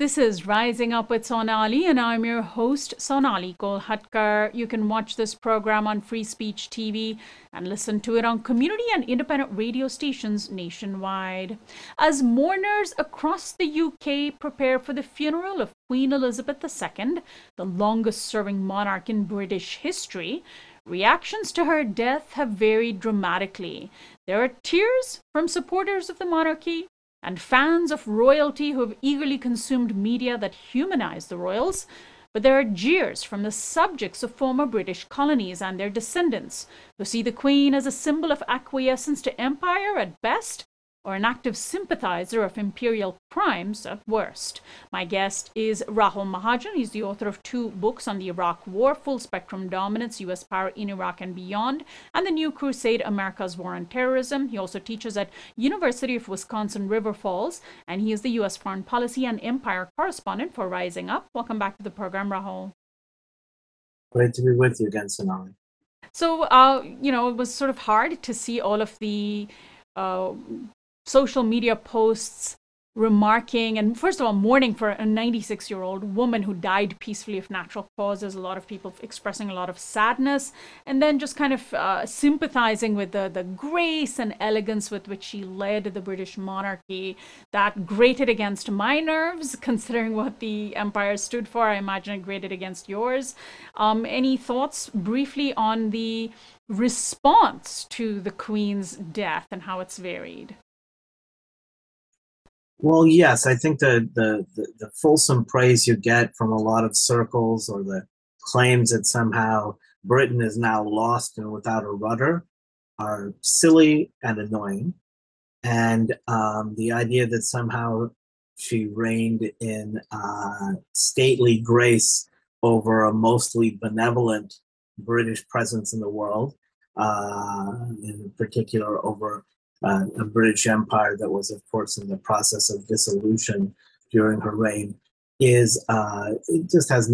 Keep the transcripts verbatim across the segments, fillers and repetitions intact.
This is Rising Up with Sonali, and I'm your host, Sonali Kolhatkar. You can watch this program on Free Speech T V and listen to it on community and independent radio stations nationwide. As mourners across the U K prepare for the funeral of Queen Elizabeth the Second, the longest-serving monarch in British history, reactions to her death have varied dramatically. There are tears from supporters of the monarchy and fans of royalty who have eagerly consumed media that humanize the royals, but there are jeers from the subjects of former British colonies and their descendants, who see the Queen as a symbol of acquiescence to empire at best, or an active sympathizer of imperial crimes at worst. My guest is Rahul Mahajan. He's the author of two books on the Iraq War, Full Spectrum Dominance, U S Power in Iraq and Beyond, and The New Crusade, America's War on Terrorism. He also teaches at University of Wisconsin River Falls, and he is the U S Foreign Policy and Empire Correspondent for Rising Up. Welcome back to the program, Rahul. Great to be with you again, Sonali. So, uh, you know, it was sort of hard to see all of the uh, social media posts remarking and, first of all, mourning for a ninety-six-year-old woman who died peacefully of natural causes. A lot of people expressing a lot of sadness, and then just kind of uh, sympathizing with the, the grace and elegance with which she led the British monarchy. That grated against my nerves, considering what the empire stood for. I imagine it grated against yours. Um, any thoughts briefly on the response to the Queen's death and how it's varied? Well, yes, I think the, the, the, the fulsome praise you get from a lot of circles, or the claims that somehow Britain is now lost and without a rudder, are silly and annoying. And um, the idea that somehow she reigned in uh, stately grace over a mostly benevolent British presence in the world, uh, in particular over Uh, a British Empire that was, of course, in the process of dissolution during her reign, is uh, it just has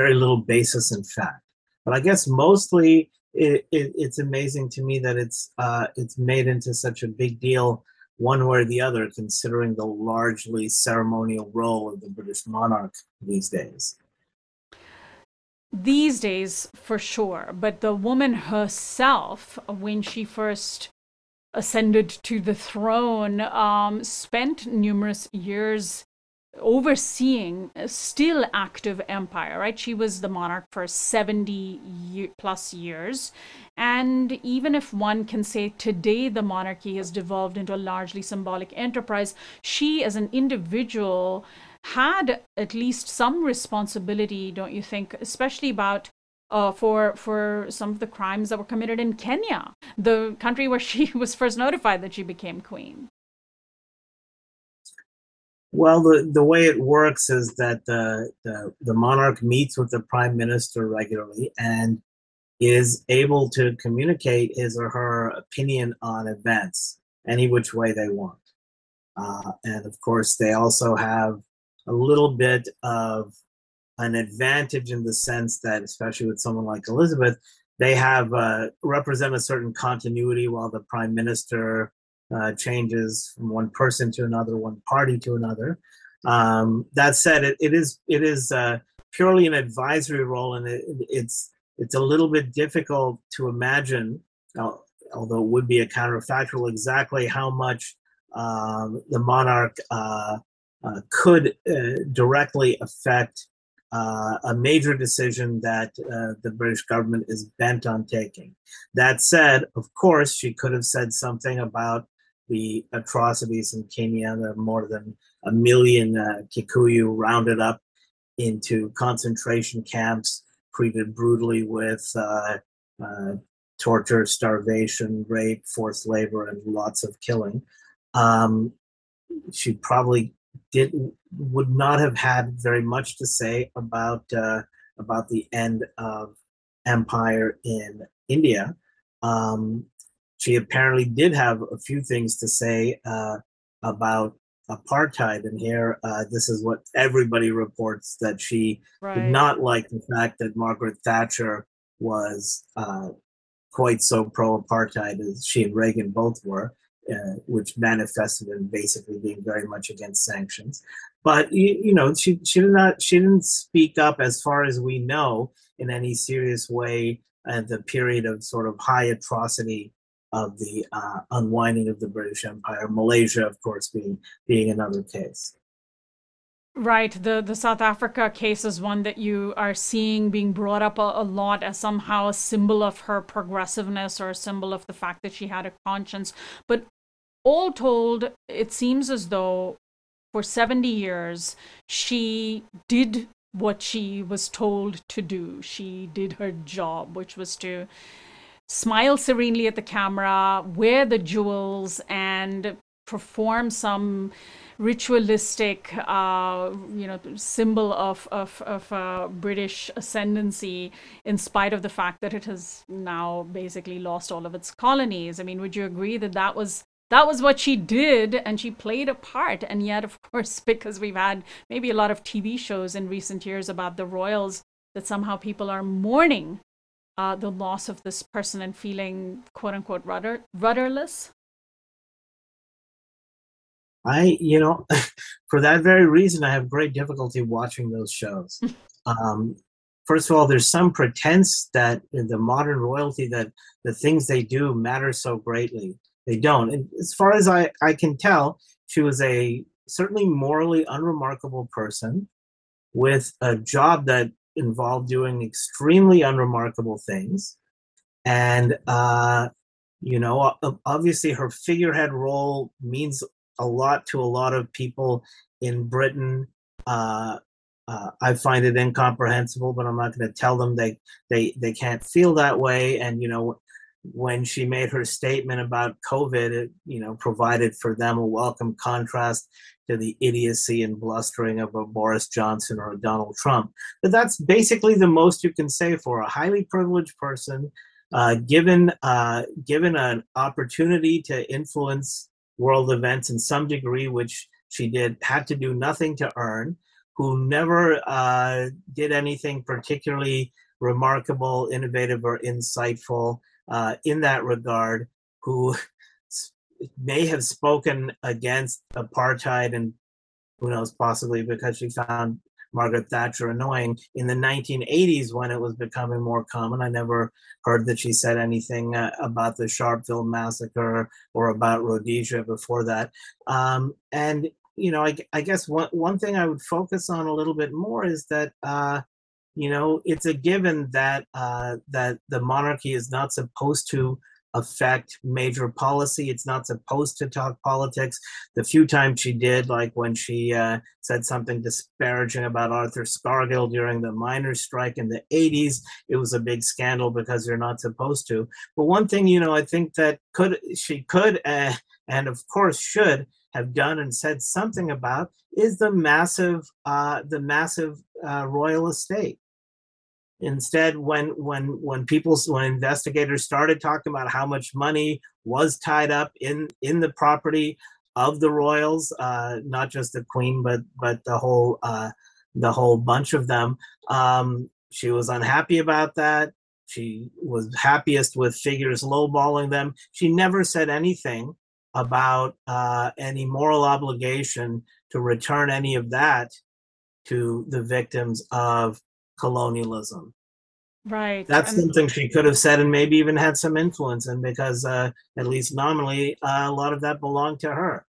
very little basis in fact. But I guess mostly it, it, it's amazing to me that it's uh, it's made into such a big deal one way or the other, considering the largely ceremonial role of the British monarch these days. These days, for sure. But the woman herself, when she first ascended to the throne, um, spent numerous years overseeing a still active empire, right? She was the monarch for seventy year plus years. And even if one can say today the monarchy has devolved into a largely symbolic enterprise, she as an individual had at least some responsibility, don't you think, especially about Uh, for for some of the crimes that were committed in Kenya, the country where she was first notified that she became queen? Well, the, the way it works is that the, the the monarch meets with the prime minister regularly and is able to communicate his or her opinion on events any which way they want. Uh, and of course, they also have a little bit of an advantage in the sense that, especially with someone like Elizabeth, they have uh, represent a certain continuity while the prime minister uh, changes from one person to another, one party to another. Um, that said, it, it is it is uh, purely an advisory role, and it, it's it's a little bit difficult to imagine, although it would be a counterfactual, exactly how much um, the monarch uh, uh, could uh, directly affect Uh, a major decision that uh, the British government is bent on taking. That said, of course, she could have said something about the atrocities in Kenya, the more than a million uh, Kikuyu rounded up into concentration camps, treated brutally with uh, uh, torture, starvation, rape, forced labor, and lots of killing. Um, she probably didn't would not have had very much to say about uh, about the end of empire in India. Um, she apparently did have a few things to say uh, about apartheid, and here uh, this is what everybody reports, that she right. did not like the fact that Margaret Thatcher was uh, quite so pro-apartheid as she and Reagan both were, uh, which manifested in basically being very much against sanctions. But you, you know, she she did not she didn't speak up, as far as we know, in any serious way at the period of sort of high atrocity of the uh, unwinding of the British Empire. Malaysia, of course, being being another case. Right. The the South Africa case is one that you are seeing being brought up a, a lot as somehow a symbol of her progressiveness or a symbol of the fact that she had a conscience. But all told, it seems as though for seventy years, she did what she was told to do. She did her job, which was to smile serenely at the camera, wear the jewels, and perform some ritualistic, uh, you know, symbol of of, of uh, British ascendancy, in spite of the fact that it has now basically lost all of its colonies. I mean, would you agree that that was that was what she did, and she played a part? And yet, of course, because we've had maybe a lot of T V shows in recent years about the royals, that somehow people are mourning uh, the loss of this person and feeling, quote unquote, rudder, rudderless. I, you know, for that very reason, I have great difficulty watching those shows. Um, first of all, there's some pretense that in the modern royalty that the things they do matter so greatly. They don't. And as far as I, I can tell, she was a certainly morally unremarkable person with a job that involved doing extremely unremarkable things. And, uh, you know, obviously her figurehead role means a lot to a lot of people in Britain. Uh, uh, I find it incomprehensible, but I'm not going to tell them they, they they can't feel that way. And, you know, when she made her statement about COVID, it, you know, provided for them a welcome contrast to the idiocy and blustering of a Boris Johnson or a Donald Trump. But that's basically the most you can say for a highly privileged person, uh, given uh, given an opportunity to influence world events in some degree, which she did, had to do nothing to earn, who never uh, did anything particularly remarkable, innovative, or insightful uh, in that regard, who may have spoken against apartheid and, who knows, possibly because she found Margaret Thatcher annoying in the nineteen eighties when it was becoming more common. I never heard that she said anything uh, about the Sharpeville massacre or about Rhodesia before that. Um, and, you know, I, I guess one, one thing I would focus on a little bit more is that, uh, you know, it's a given that uh, that the monarchy is not supposed to affect major policy. It's not supposed to talk politics. The few times she did, like when she uh, said something disparaging about Arthur Scargill during the miners' strike in the eighties, it was a big scandal because you're not supposed to. But one thing, you know, I think that could she could uh, and of course should have done and said something about is the massive uh, the massive uh, royal estate. Instead, when when when people when investigators started talking about how much money was tied up in, in the property of the royals, uh, not just the Queen, but but the whole uh, the whole bunch of them, um, she was unhappy about that. She was happiest with figures lowballing them. She never said anything about uh, any moral obligation to return any of that to the victims of colonialism. Right. That's and, something she could have said and maybe even had some influence in, because uh, at least nominally, uh, a lot of that belonged to her.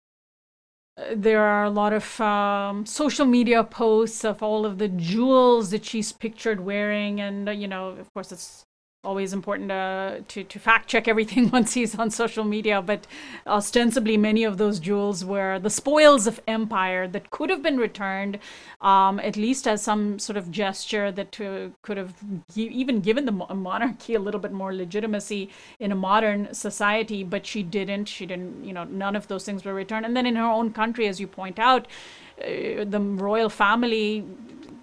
There are a lot of um, social media posts of all of the jewels that she's pictured wearing. And, uh, you know, of course, it's always important uh, to, to fact check everything once he's on social media. But ostensibly, many of those jewels were the spoils of empire that could have been returned, um, at least as some sort of gesture that uh, could have g- even given the monarchy a little bit more legitimacy in a modern society. But she didn't. She didn't, you know, none of those things were returned. And then in her own country, as you point out, uh, the royal family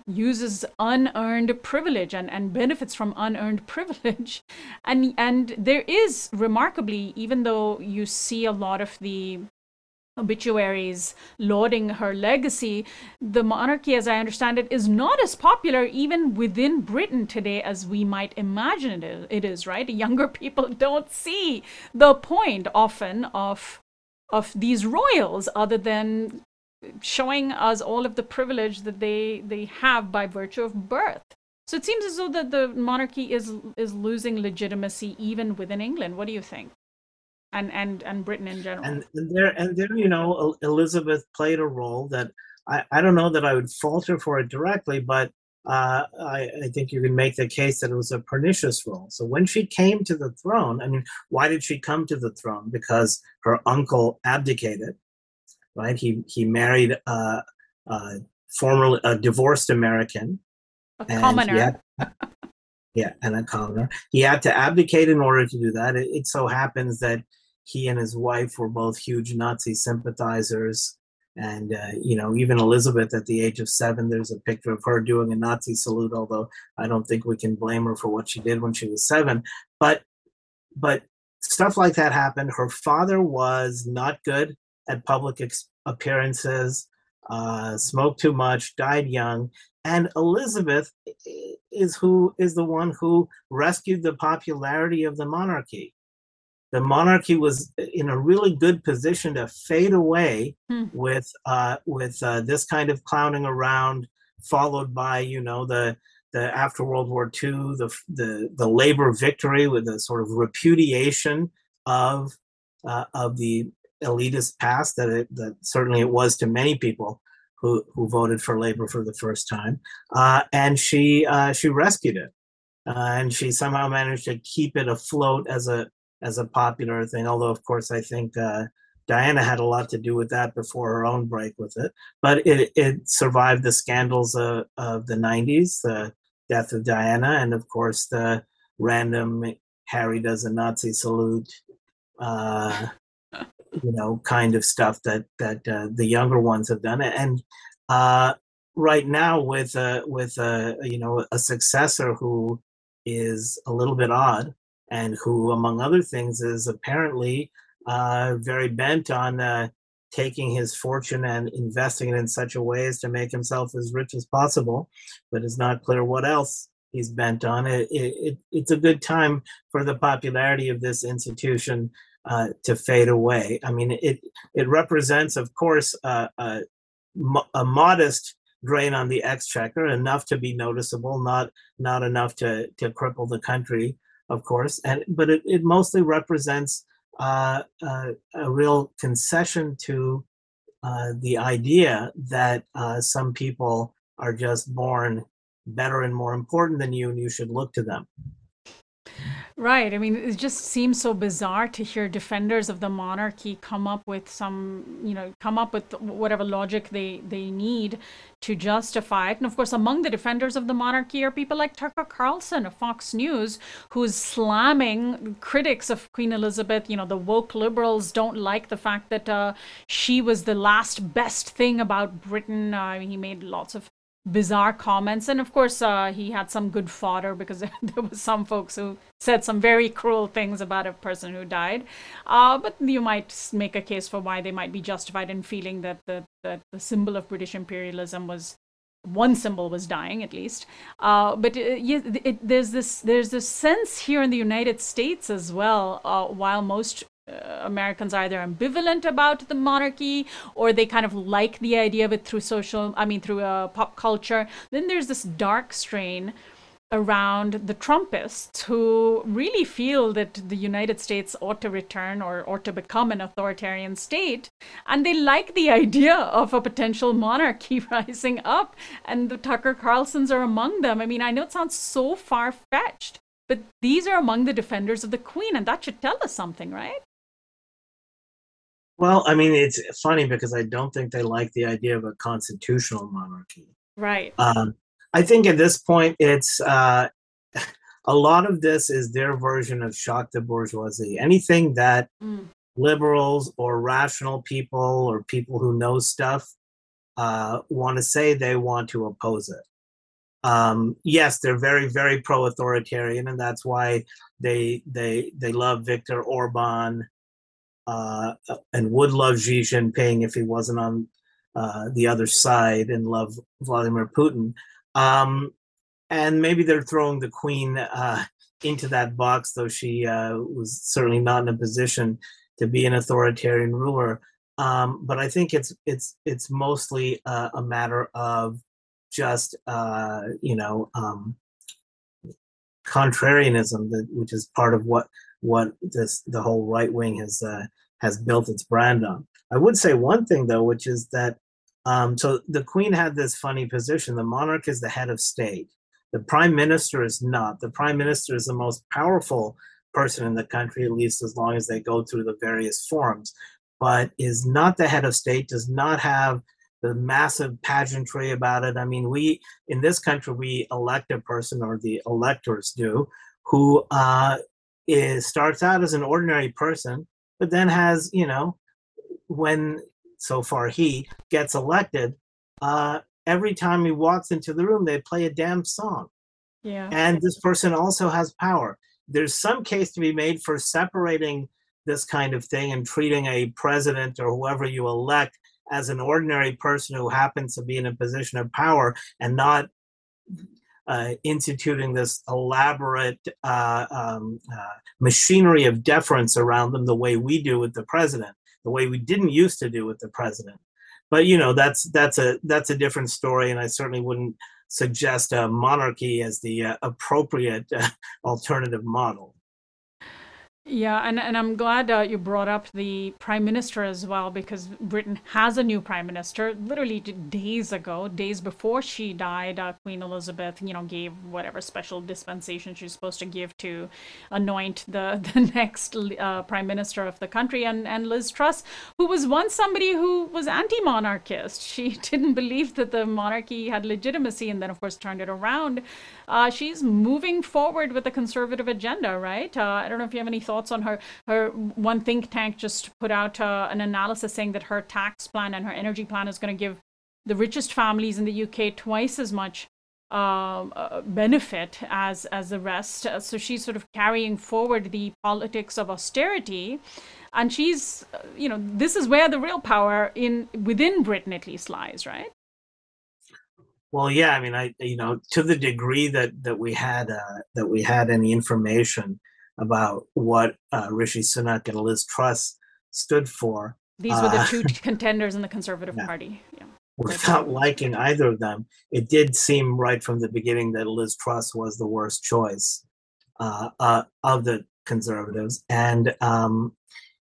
uses unearned privilege and, and benefits from unearned privilege. And and there is, remarkably, even though you see a lot of the obituaries lauding her legacy, the monarchy, as I understand it, is not as popular even within Britain today as we might imagine it is, it is right? Younger people don't see the point often of of these royals, other than showing us all of the privilege that they they have by virtue of birth. So it seems as though that the monarchy is is losing legitimacy even within England. What do you think? And and and Britain in general. And, and there and there, you know, Elizabeth played a role that I, I don't know that I would falter for it directly, but uh, I, I think you can make the case that it was a pernicious role. So when she came to the throne, I mean, why did she come to the throne? Because her uncle abdicated, right? He he married a, a formerly a divorced American. A commoner. And had, yeah, and a commoner. He had to abdicate in order to do that. It, it so happens that he and his wife were both huge Nazi sympathizers. And, uh, you know, even Elizabeth at the age of seven, there's a picture of her doing a Nazi salute, although I don't think we can blame her for what she did when she was seven. But but stuff like that happened. Her father was not good at public ex- appearances, uh, smoked too much, died young. And Elizabeth is who is the one who rescued the popularity of the monarchy. The monarchy was in a really good position to fade away hmm. with uh, with uh, this kind of clowning around, followed by, you know, the the after World War Two, the the the labor victory with a sort of repudiation of uh, of the elitist past that it, that certainly it was to many people who who voted for Labor for the first time, uh, and she uh, she rescued it, uh, and she somehow managed to keep it afloat as a as a popular thing. Although, of course, I think uh, Diana had a lot to do with that before her own break with it. But it it survived the scandals of, of the nineties, the death of Diana, and of course the random Harry does a Nazi salute. Uh, you know, kind of stuff that that uh, the younger ones have done. And uh, right now with a, with a, you know, a successor who is a little bit odd and who, among other things, is apparently uh, very bent on uh, taking his fortune and investing it in such a way as to make himself as rich as possible, but it's not clear what else he's bent on. It, it, it's a good time for the popularity of this institution Uh, to fade away. I mean, it it represents, of course, uh, a, mo- a modest drain on the exchequer, enough to be noticeable, not not enough to to cripple the country, of course. And but it, it mostly represents uh, uh, a real concession to uh, the idea that uh, some people are just born better and more important than you, and you should look to them. Right. I mean, it just seems so bizarre to hear defenders of the monarchy come up with some, you know, come up with whatever logic they, they need to justify it. And of course, among the defenders of the monarchy are people like Tucker Carlson of Fox News, who's slamming critics of Queen Elizabeth. You know, the woke liberals don't like the fact that uh, she was the last best thing about Britain. Uh, he made lots of bizarre comments, and of course uh, he had some good fodder because there were some folks who said some very cruel things about a person who died, uh, but you might make a case for why they might be justified in feeling that the, that the symbol of British imperialism was, one symbol was dying at least, uh, but uh, yes, yeah, there's this there's this sense here in the United States as well, uh, while most Uh, Americans are either ambivalent about the monarchy or they kind of like the idea of it through social, I mean, through uh, pop culture. Then there's this dark strain around the Trumpists who really feel that the United States ought to return or ought to become an authoritarian state. And they like the idea of a potential monarchy rising up. And the Tucker Carlsons are among them. I mean, I know it sounds so far-fetched, but these are among the defenders of the Queen, and that should tell us something, right? Well, I mean, it's funny because I don't think they like the idea of a constitutional monarchy. Right. Um, I think at this point, it's uh, a lot of this is their version of shock the bourgeoisie. Anything that mm. liberals or rational people or people who know stuff uh, want to say, they want to oppose it. Um, yes, they're very, very pro-authoritarian, and that's why they they they love Viktor Orbán. Uh, and would love Xi Jinping if he wasn't on uh, the other side, and love Vladimir Putin. Um, and maybe they're throwing the Queen uh, into that box, though she uh, was certainly not in a position to be an authoritarian ruler. Um, but I think it's it's it's mostly uh, a matter of just uh, you know um, contrarianism, that, which is part of what what this the whole right wing has uh, has built its brand on. I would say one thing though, which is that um, so the Queen had this funny position: the monarch is the head of state, the prime minister is not. The prime minister is the most powerful person in the country, at least as long as they go through the various forms, but is not the head of state, does not have the massive pageantry about it. I mean, we, in this country, we elect a person, or the electors do, who uh, is, starts out as an ordinary person, but then has, you know, when, so far he, gets elected, uh, every time he walks into the room, they play a damn song. Yeah. And this person also has power. There's some case to be made for separating this kind of thing and treating a president or whoever you elect as an ordinary person who happens to be in a position of power, and not uh, instituting this elaborate uh, um, uh, machinery of deference around them the way we do with the president, the way we didn't used to do with the president. But you know, that's that's a that's a different story, and I certainly wouldn't suggest a monarchy as the uh, appropriate uh, alternative model. Yeah, and, and I'm glad uh, you brought up the prime minister as well, because Britain has a new prime minister. Literally days ago, days before she died, uh, Queen Elizabeth, you know, gave whatever special dispensation she's supposed to give to anoint the, the next uh, prime minister of the country. And, and Liz Truss, who was once somebody who was anti-monarchist, she didn't believe that the monarchy had legitimacy, and then, of course, turned it around. Uh, she's moving forward with the conservative agenda, right? Uh, I don't know if you have any thoughts. Thoughts on her, her one think tank just put out uh, an analysis saying that her tax plan and her energy plan is going to give the richest families in the U K twice as much uh, benefit as as the rest. So she's sort of carrying forward the politics of austerity, and she's, you know, this is where the real power in within Britain at least lies, right? Well, yeah, I mean, I you know, to the degree that that we had uh, that we had any information about what uh, Rishi Sunak and Liz Truss stood for. These were the two uh, contenders in the Conservative yeah. Party. Yeah. Without liking either of them, it did seem right from the beginning that Liz Truss was the worst choice uh, uh, of the Conservatives. And um,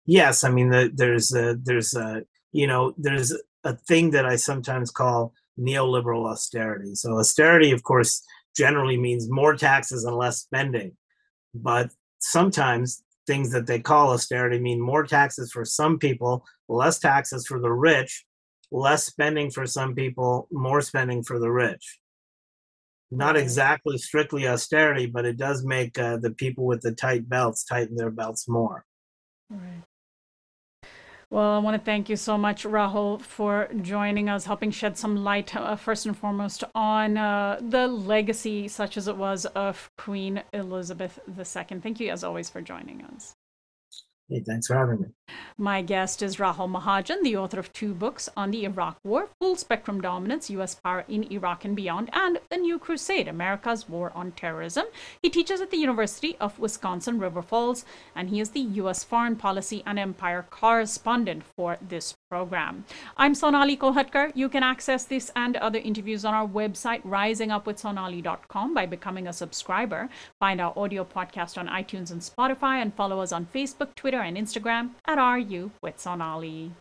yes, I mean, the, there's a, there's a, you know, there's a thing that I sometimes call neoliberal austerity. So austerity, of course, generally means more taxes and less spending, but sometimes things that they call austerity mean more taxes for some people, less taxes for the rich, less spending for some people, more spending for the rich. Not exactly strictly austerity, but it does make uh, the people with the tight belts tighten their belts more. All right. Well, I want to thank you so much, Rahul, for joining us, helping shed some light, uh, first and foremost, on uh, the legacy, such as it was, of Queen Elizabeth the Second. Thank you, as always, for joining us. Hey, thanks for having me. My guest is Rahul Mahajan, the author of two books on the Iraq War, Full Spectrum Dominance, U S Power in Iraq and Beyond, and The New Crusade, America's War on Terrorism. He teaches at the University of Wisconsin River Falls, and he is the U S Foreign Policy and Empire correspondent for this program. I'm Sonali Kolhatkar. You can access this and other interviews on our website, rising up with sonali dot com, by becoming a subscriber. Find our audio podcast on iTunes and Spotify, and follow us on Facebook, Twitter, and Instagram at R U with Sonali.